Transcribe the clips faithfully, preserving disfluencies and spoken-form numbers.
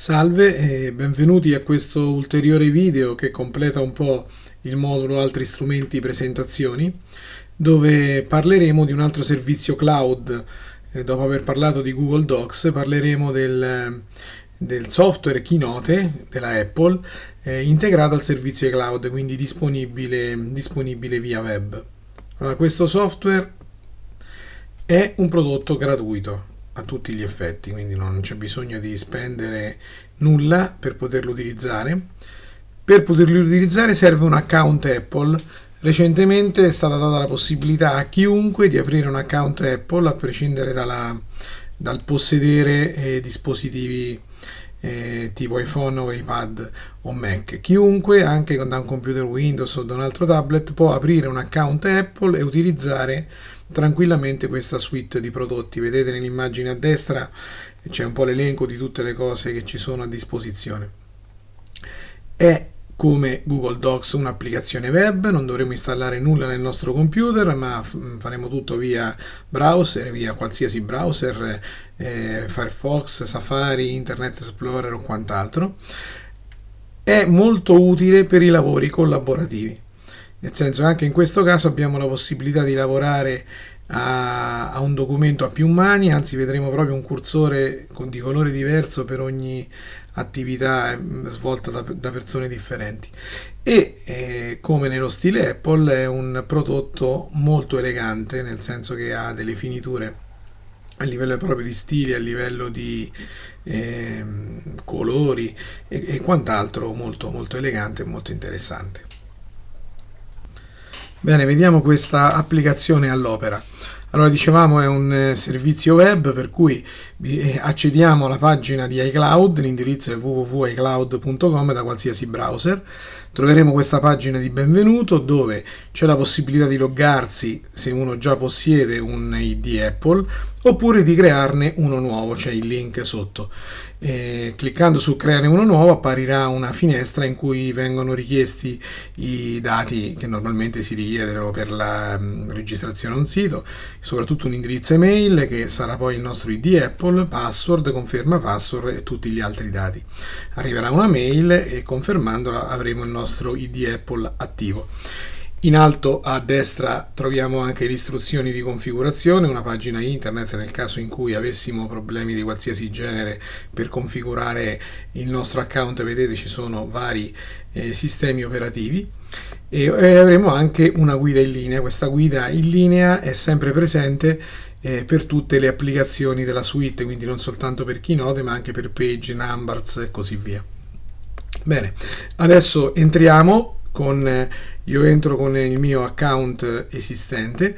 Salve e benvenuti a questo ulteriore video che completa un po' il modulo Altri strumenti presentazioni, dove parleremo di un altro servizio cloud. Eh, dopo aver parlato di Google Docs, parleremo del, del software Keynote della Apple eh, integrato al servizio cloud, quindi disponibile, disponibile via web. Allora, questo software è un prodotto gratuito a tutti gli effetti, quindi non c'è bisogno di spendere nulla per poterlo utilizzare. Per poterlo utilizzare serve un account Apple. Recentemente è stata data la possibilità a chiunque di aprire un account Apple, a prescindere dalla, dal possedere eh, dispositivi eh, tipo iPhone o iPad o Mac. Chiunque, anche da un computer Windows o da un altro tablet, può aprire un account Apple e utilizzare tranquillamente questa suite di prodotti. Vedete nell'immagine a destra c'è un po' l'elenco di tutte le cose che ci sono a disposizione. È come Google Docs un'applicazione web, non dovremo installare nulla nel nostro computer, ma faremo tutto via browser, via qualsiasi browser, eh, Firefox, Safari, Internet Explorer o quant'altro. È molto utile per i lavori collaborativi. Nel senso, anche in questo caso abbiamo la possibilità di lavorare a, a un documento a più mani, anzi vedremo proprio un cursore con, di colore diverso per ogni attività svolta da, da persone differenti. E eh, come nello stile Apple è un prodotto molto elegante, nel senso che ha delle finiture a livello proprio di stili, a livello di eh, colori e, e quant'altro molto, molto elegante e molto interessante. Bene, vediamo questa applicazione all'opera. Allora, dicevamo, è un servizio web, per cui accediamo alla pagina di iCloud, l'indirizzo è w w w punto icloud punto com, da qualsiasi browser. Troveremo questa pagina di benvenuto dove c'è la possibilità di loggarsi se uno già possiede un I D Apple, oppure di crearne uno nuovo, c'è il link sotto. E cliccando su creare uno nuovo apparirà una finestra in cui vengono richiesti i dati che normalmente si richiedono per la registrazione a un sito, soprattutto un indirizzo email che sarà poi il nostro I D Apple, password, conferma password e tutti gli altri dati. Arriverà una mail e confermandola avremo il nostro I D Apple attivo. In alto a destra troviamo anche le istruzioni di configurazione, una pagina internet nel caso in cui avessimo problemi di qualsiasi genere per configurare il nostro account. Vedete, ci sono vari eh, sistemi operativi e, e avremo anche una guida in linea. Questa guida in linea è sempre presente eh, per tutte le applicazioni della suite, quindi non soltanto per Keynote ma anche per Page, Numbers e così via. Bene, adesso entriamo. Con, io entro con il mio account esistente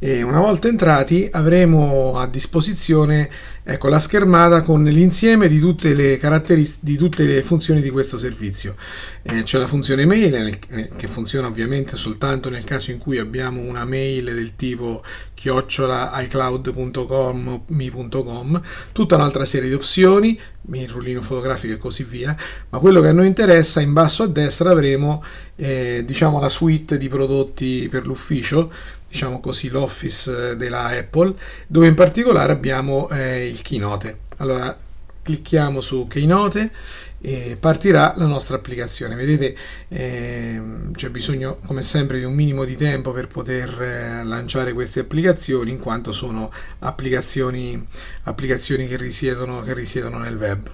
e una volta entrati avremo a disposizione, ecco, la schermata con l'insieme di tutte le caratteristiche, di tutte le funzioni di questo servizio. Eh, c'è la funzione mail eh, che funziona ovviamente soltanto nel caso in cui abbiamo una mail del tipo chiocciola icloud punto com, mi punto com, tutta un'altra serie di opzioni, il rullino fotografico e così via. Ma quello che a noi interessa, in basso a destra avremo eh, diciamo la suite di prodotti per l'ufficio, diciamo così l'Office della Apple, dove in particolare abbiamo eh, il Keynote. Allora clicchiamo su Keynote e partirà la nostra applicazione. Vedete, eh, c'è bisogno come sempre di un minimo di tempo per poter eh, lanciare queste applicazioni, in quanto sono applicazioni, applicazioni che, risiedono, che risiedono nel web.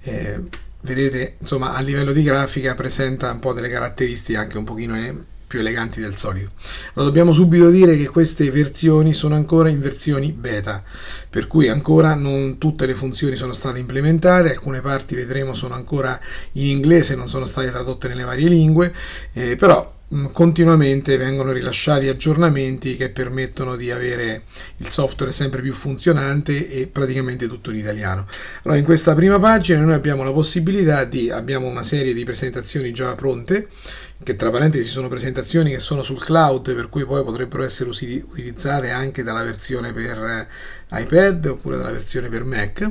Eh, vedete, insomma, a livello di grafica presenta un po' delle caratteristiche anche un pochino eh, più eleganti del solito. Allora, dobbiamo subito dire che queste versioni sono ancora in versioni beta, per cui ancora non tutte le funzioni sono state implementate, alcune parti vedremo sono ancora in inglese, non sono state tradotte nelle varie lingue, eh, però mh, continuamente vengono rilasciati aggiornamenti che permettono di avere il software sempre più funzionante e praticamente tutto in italiano. Allora, in questa prima pagina noi abbiamo la possibilità di, abbiamo una serie di presentazioni già pronte, che tra parentesi sono presentazioni che sono sul cloud, per cui poi potrebbero essere utilizzate anche dalla versione per iPad oppure dalla versione per Mac.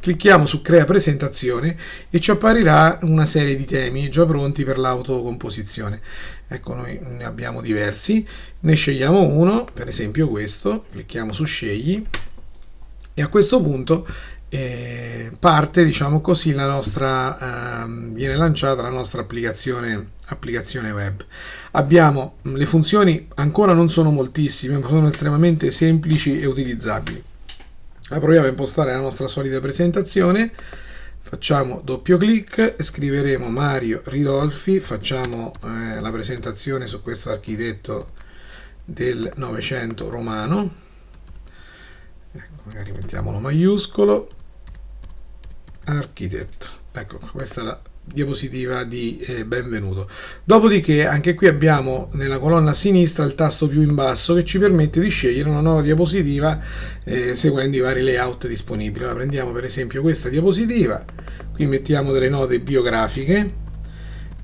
Clicchiamo su crea presentazione e ci apparirà una serie di temi già pronti per l'autocomposizione. Ecco, noi ne abbiamo diversi, ne scegliamo uno, per esempio questo, clicchiamo su scegli e a questo punto eh, parte, diciamo così, la nostra, eh, viene lanciata la nostra applicazione, applicazione web. Abbiamo le funzioni, ancora non sono moltissime, ma sono estremamente semplici e utilizzabili. La proviamo a impostare la nostra solita presentazione. Facciamo doppio clic, scriveremo Mario Ridolfi, facciamo eh, la presentazione su questo architetto del Novecento romano. Ecco, magari mettiamolo maiuscolo, architetto. Ecco, questa è la diapositiva di eh, benvenuto. Dopodiché anche qui abbiamo nella colonna a sinistra il tasto più in basso che ci permette di scegliere una nuova diapositiva eh, seguendo i vari layout disponibili. Ora prendiamo per esempio questa diapositiva, qui mettiamo delle note biografiche,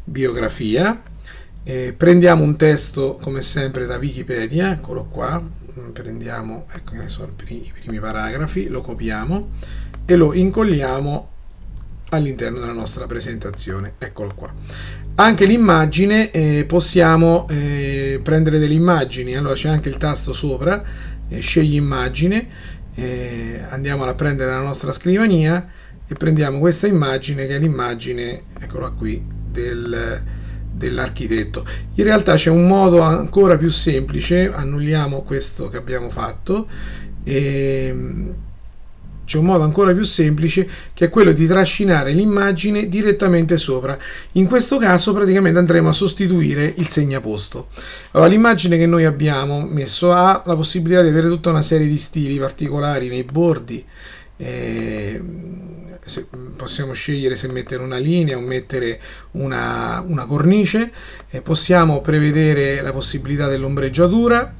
biografia, eh, prendiamo un testo come sempre da Wikipedia, eccolo qua, prendiamo, ecco, ne so, i primi paragrafi, lo copiamo e lo incolliamo all'interno della nostra presentazione, eccolo qua. Anche l'immagine, eh, possiamo eh, prendere delle immagini, allora c'è anche il tasto sopra, eh, scegli immagine, eh, andiamola a prendere dalla nostra scrivania e prendiamo questa immagine che è l'immagine, eccola qui, del, dell'architetto. In realtà c'è un modo ancora più semplice, annulliamo questo che abbiamo fatto, e c'è un modo ancora più semplice che è quello di trascinare l'immagine direttamente sopra. In questo caso praticamente andremo a sostituire il segnaposto. Allora, l'immagine che noi abbiamo messo ha la possibilità di avere tutta una serie di stili particolari nei bordi, eh, se, possiamo scegliere se mettere una linea o mettere una, una cornice, eh, possiamo prevedere la possibilità dell'ombreggiatura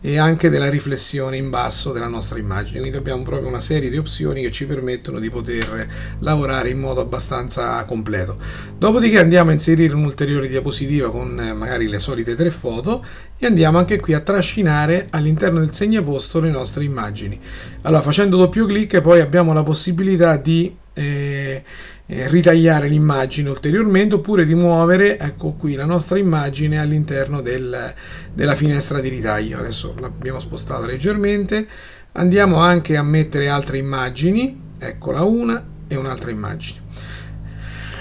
e anche della riflessione in basso della nostra immagine, quindi abbiamo proprio una serie di opzioni che ci permettono di poter lavorare in modo abbastanza completo. Dopodiché andiamo a inserire un'ulteriore diapositiva con magari le solite tre foto e andiamo anche qui a trascinare all'interno del segnaposto le nostre immagini. Allora, facendo doppio clic poi abbiamo la possibilità di eh, ritagliare l'immagine ulteriormente oppure di muovere, ecco qui, la nostra immagine all'interno del, della finestra di ritaglio. Adesso l'abbiamo spostata leggermente, andiamo anche a mettere altre immagini, eccola una e un'altra immagine.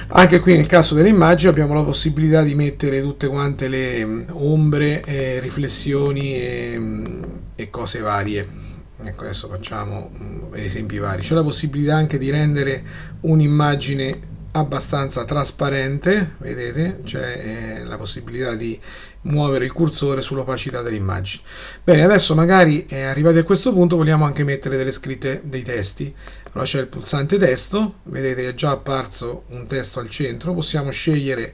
Anche qui nel caso delle immagini abbiamo la possibilità di mettere tutte quante le ombre, eh, riflessioni e, e cose varie. Ecco, adesso facciamo per esempi vari. C'è la possibilità anche di rendere un'immagine abbastanza trasparente, vedete, c'è eh, la possibilità di muovere il cursore sull'opacità dell'immagine. Bene, adesso magari eh, arrivati a questo punto vogliamo anche mettere delle scritte, dei testi. Allora c'è il pulsante testo, vedete è già apparso un testo al centro, possiamo scegliere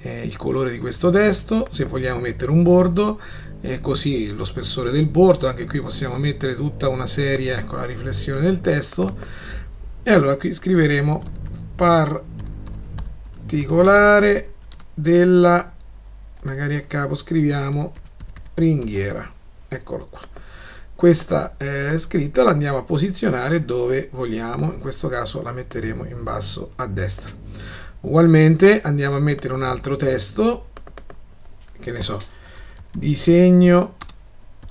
eh, il colore di questo testo, se vogliamo mettere un bordo, e così lo spessore del bordo. Anche qui possiamo mettere tutta una serie, ecco la riflessione del testo, e allora qui scriveremo particolare della, magari a capo scriviamo ringhiera, eccolo qua. Questa eh, scritta la andiamo a posizionare dove vogliamo, in questo caso la metteremo in basso a destra. Ugualmente andiamo a mettere un altro testo, che ne so, disegno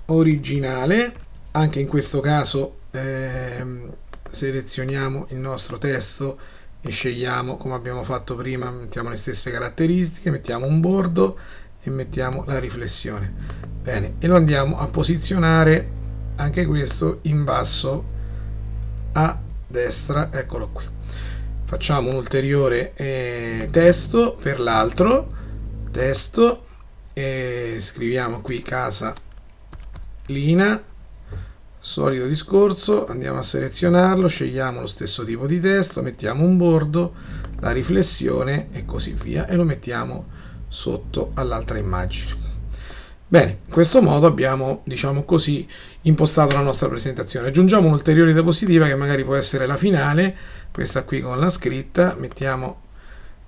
originale, anche in questo caso ehm, selezioniamo il nostro testo e scegliamo come abbiamo fatto prima, mettiamo le stesse caratteristiche, mettiamo un bordo e mettiamo la riflessione. Bene, e lo andiamo a posizionare anche questo in basso a destra, eccolo qui. Facciamo un ulteriore eh, testo per l'altro testo e scriviamo qui casa Lina, solito discorso, andiamo a selezionarlo, scegliamo lo stesso tipo di testo, mettiamo un bordo, la riflessione e così via, e lo mettiamo sotto all'altra immagine. Bene, in questo modo abbiamo, diciamo così, impostato la nostra presentazione. Aggiungiamo un'ulteriore diapositiva che magari può essere la finale, questa qui con la scritta, mettiamo,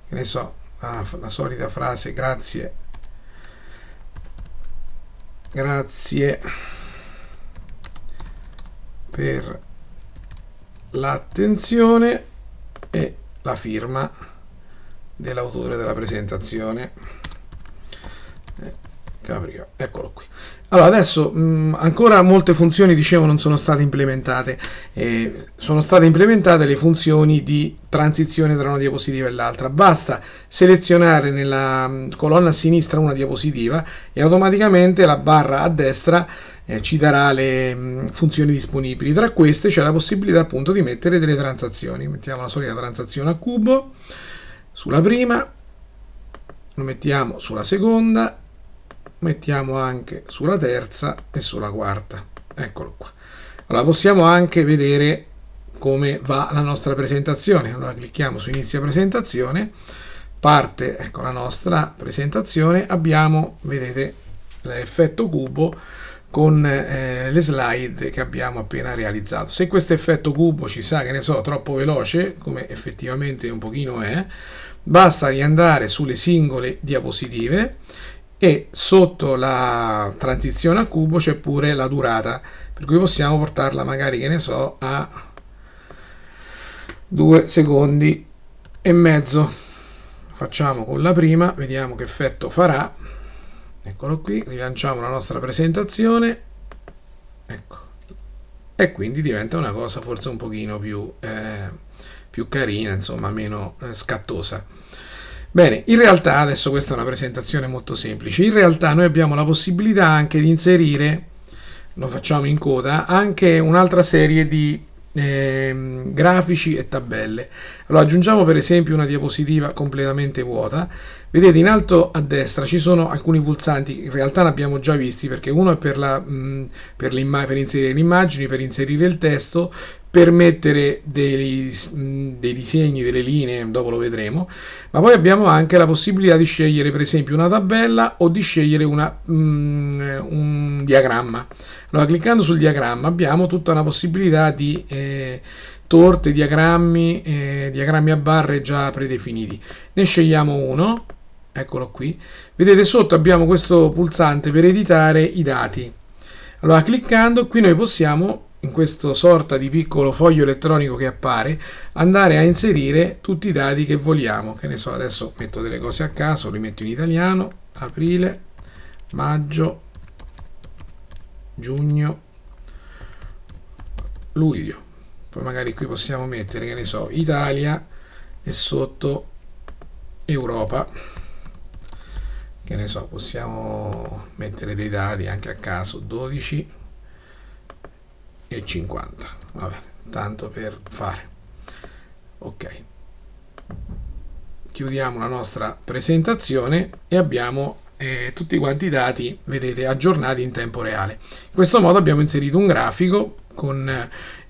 che ne so, la, la solita frase grazie grazie per l'attenzione e la firma dell'autore della presentazione. Caprica, eccolo qui. Allora adesso mh, ancora molte funzioni, dicevo, non sono state implementate. Eh, sono state implementate le funzioni di transizione tra una diapositiva e l'altra. Basta selezionare nella mh, colonna a sinistra una diapositiva e automaticamente la barra a destra eh, ci darà le mh, funzioni disponibili. Tra queste c'è la possibilità appunto di mettere delle transazioni. Mettiamo la solita transazione a cubo sulla prima, lo mettiamo sulla seconda, mettiamo anche sulla terza e sulla quarta. Eccolo qua. Allora possiamo anche vedere come va la nostra presentazione. Allora clicchiamo su inizia presentazione, parte, ecco la nostra presentazione. Abbiamo, vedete, l'effetto cubo con eh, le slide che abbiamo appena realizzato. Se questo effetto cubo ci sa, che ne so, troppo veloce, come effettivamente un pochino è, basta riandare sulle singole diapositive e sotto la transizione a cubo c'è pure la durata, per cui possiamo portarla magari, che ne so, a due secondi e mezzo. Facciamo con la prima, vediamo che effetto farà. Eccolo qui, rilanciamo la nostra presentazione, ecco, e quindi diventa una cosa forse un pochino più, eh, più carina, insomma, meno eh, scattosa. Bene, in realtà adesso questa è una presentazione molto semplice. In realtà noi abbiamo la possibilità anche di inserire, lo facciamo in coda, anche un'altra serie di eh, grafici e tabelle. Allora aggiungiamo per esempio una diapositiva completamente vuota. Vedete in alto a destra ci sono alcuni pulsanti, in realtà ne abbiamo già visti, perché uno è per, la, mh, per, per inserire le immagini, per inserire il testo, per mettere dei, dei disegni, delle linee, dopo lo vedremo, ma poi abbiamo anche la possibilità di scegliere per esempio una tabella o di scegliere una, um, un diagramma. Allora cliccando sul diagramma abbiamo tutta una possibilità di eh, torte, diagrammi, eh, diagrammi a barre già predefiniti. Ne scegliamo uno, eccolo qui, vedete sotto abbiamo questo pulsante per editare i dati. Allora cliccando qui noi possiamo, in questo sorta di piccolo foglio elettronico che appare, andare a inserire tutti i dati che vogliamo. Che ne so, adesso metto delle cose a caso, li metto in italiano, aprile, maggio, giugno, luglio. Poi magari qui possiamo mettere, che ne so, Italia e sotto Europa. Che ne so, possiamo mettere dei dati anche a caso, dodici. E cinquanta, vabbè, tanto per fare. Ok, chiudiamo la nostra presentazione e abbiamo eh, tutti quanti i dati, vedete, aggiornati in tempo reale. In questo modo abbiamo inserito un grafico con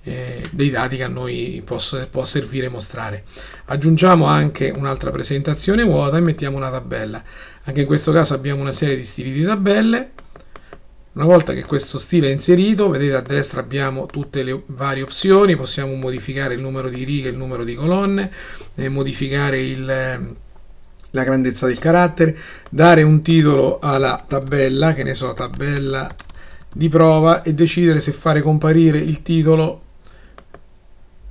eh, dei dati che a noi posso, può servire mostrare. Aggiungiamo anche un'altra presentazione vuota e mettiamo una tabella. Anche in questo caso abbiamo una serie di stili di tabelle. Una volta che questo stile è inserito, vedete a destra abbiamo tutte le varie opzioni, possiamo modificare il numero di righe, il numero di colonne, eh, modificare il, la grandezza del carattere, dare un titolo alla tabella, che ne so, tabella di prova, e decidere se fare comparire il titolo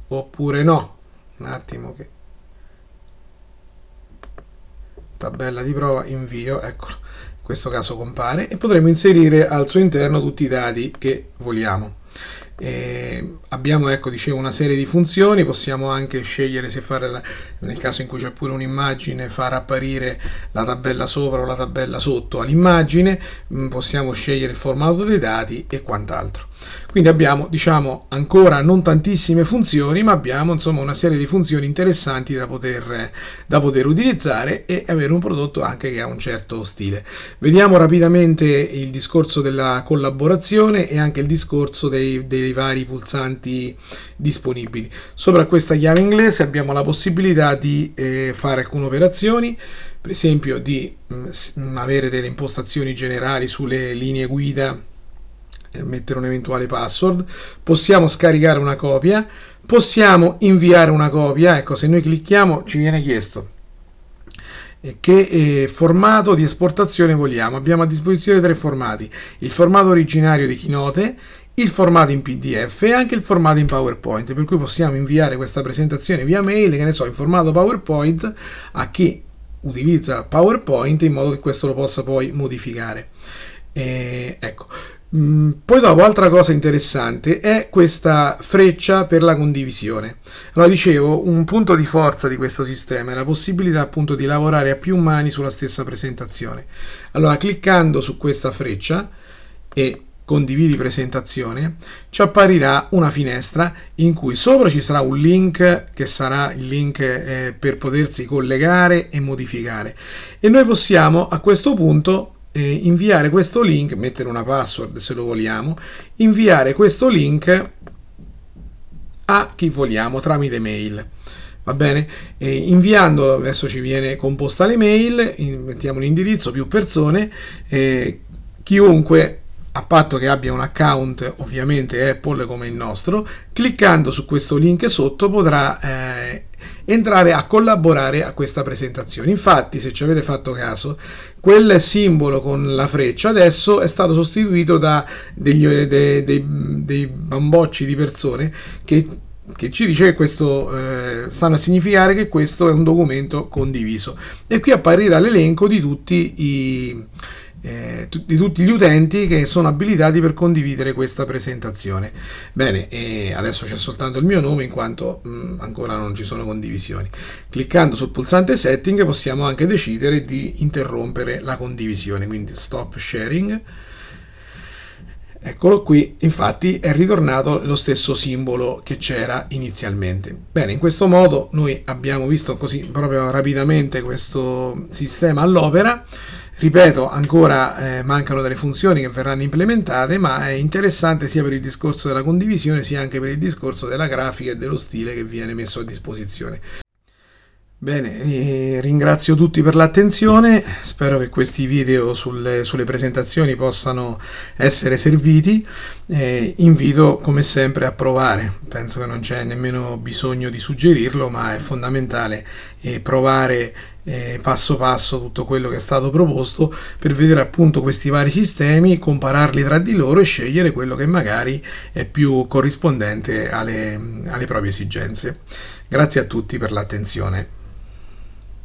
oppure no. Un attimo che... tabella di prova, invio, eccolo. In questo caso compare e potremo inserire al suo interno tutti i dati che vogliamo. E abbiamo, ecco, dicevo, una serie di funzioni. Possiamo anche scegliere se fare la, nel caso in cui c'è pure un'immagine, far apparire la tabella sopra o la tabella sotto all'immagine. Possiamo scegliere il formato dei dati e quant'altro. Quindi abbiamo, diciamo, ancora non tantissime funzioni, ma abbiamo insomma una serie di funzioni interessanti da poter, da poter utilizzare e avere un prodotto anche che ha un certo stile. Vediamo rapidamente il discorso della collaborazione e anche il discorso dei, dei vari pulsanti disponibili. Sopra questa chiave inglese abbiamo la possibilità di eh, fare alcune operazioni, per esempio di mh, avere delle impostazioni generali sulle linee guida, eh, mettere un eventuale password, possiamo scaricare una copia, possiamo inviare una copia. Ecco, se noi clicchiamo ci viene chiesto che eh, formato di esportazione vogliamo. Abbiamo a disposizione tre formati: il formato originario di Keynote, il formato in P D F e anche il formato in PowerPoint, per cui possiamo inviare questa presentazione via mail, che ne so, in formato PowerPoint a chi utilizza PowerPoint in modo che questo lo possa poi modificare. E, ecco. Poi dopo, altra cosa interessante è questa freccia per la condivisione. Allora, dicevo, un punto di forza di questo sistema è la possibilità appunto di lavorare a più mani sulla stessa presentazione. Allora, cliccando su questa freccia e condividi presentazione, ci apparirà una finestra in cui sopra ci sarà un link che sarà il link eh, per potersi collegare e modificare, e noi possiamo a questo punto eh, inviare questo link, mettere una password se lo vogliamo, inviare questo link a chi vogliamo tramite mail. Va bene? E inviandolo, adesso ci viene con postale mail, mettiamo l'indirizzo, più persone, eh, chiunque, a patto che abbia un account ovviamente Apple come il nostro, cliccando su questo link sotto potrà eh, entrare a collaborare a questa presentazione. Infatti, se ci avete fatto caso, quel simbolo con la freccia adesso è stato sostituito da degli, dei, dei, dei bambocci di persone che che ci dice che questo eh, stanno a significare che questo è un documento condiviso, e qui apparirà l'elenco di tutti i eh, di tutti gli utenti che sono abilitati per condividere questa presentazione. Bene, e adesso c'è soltanto il mio nome in quanto mh, ancora non ci sono condivisioni. Cliccando sul pulsante setting possiamo anche decidere di interrompere la condivisione, quindi stop sharing. Eccolo qui, infatti è ritornato lo stesso simbolo che c'era inizialmente. Bene, in questo modo noi abbiamo visto così proprio rapidamente questo sistema all'opera. Ripeto, ancora eh, mancano delle funzioni che verranno implementate, ma è interessante sia per il discorso della condivisione sia anche per il discorso della grafica e dello stile che viene messo a disposizione. Bene, eh, ringrazio tutti per l'attenzione, spero che questi video sulle, sulle presentazioni possano essere serviti, eh, invito come sempre a provare, penso che non c'è nemmeno bisogno di suggerirlo, ma è fondamentale eh, provare eh, passo passo tutto quello che è stato proposto per vedere appunto questi vari sistemi, compararli tra di loro e scegliere quello che magari è più corrispondente alle, alle proprie esigenze. Grazie a tutti per l'attenzione.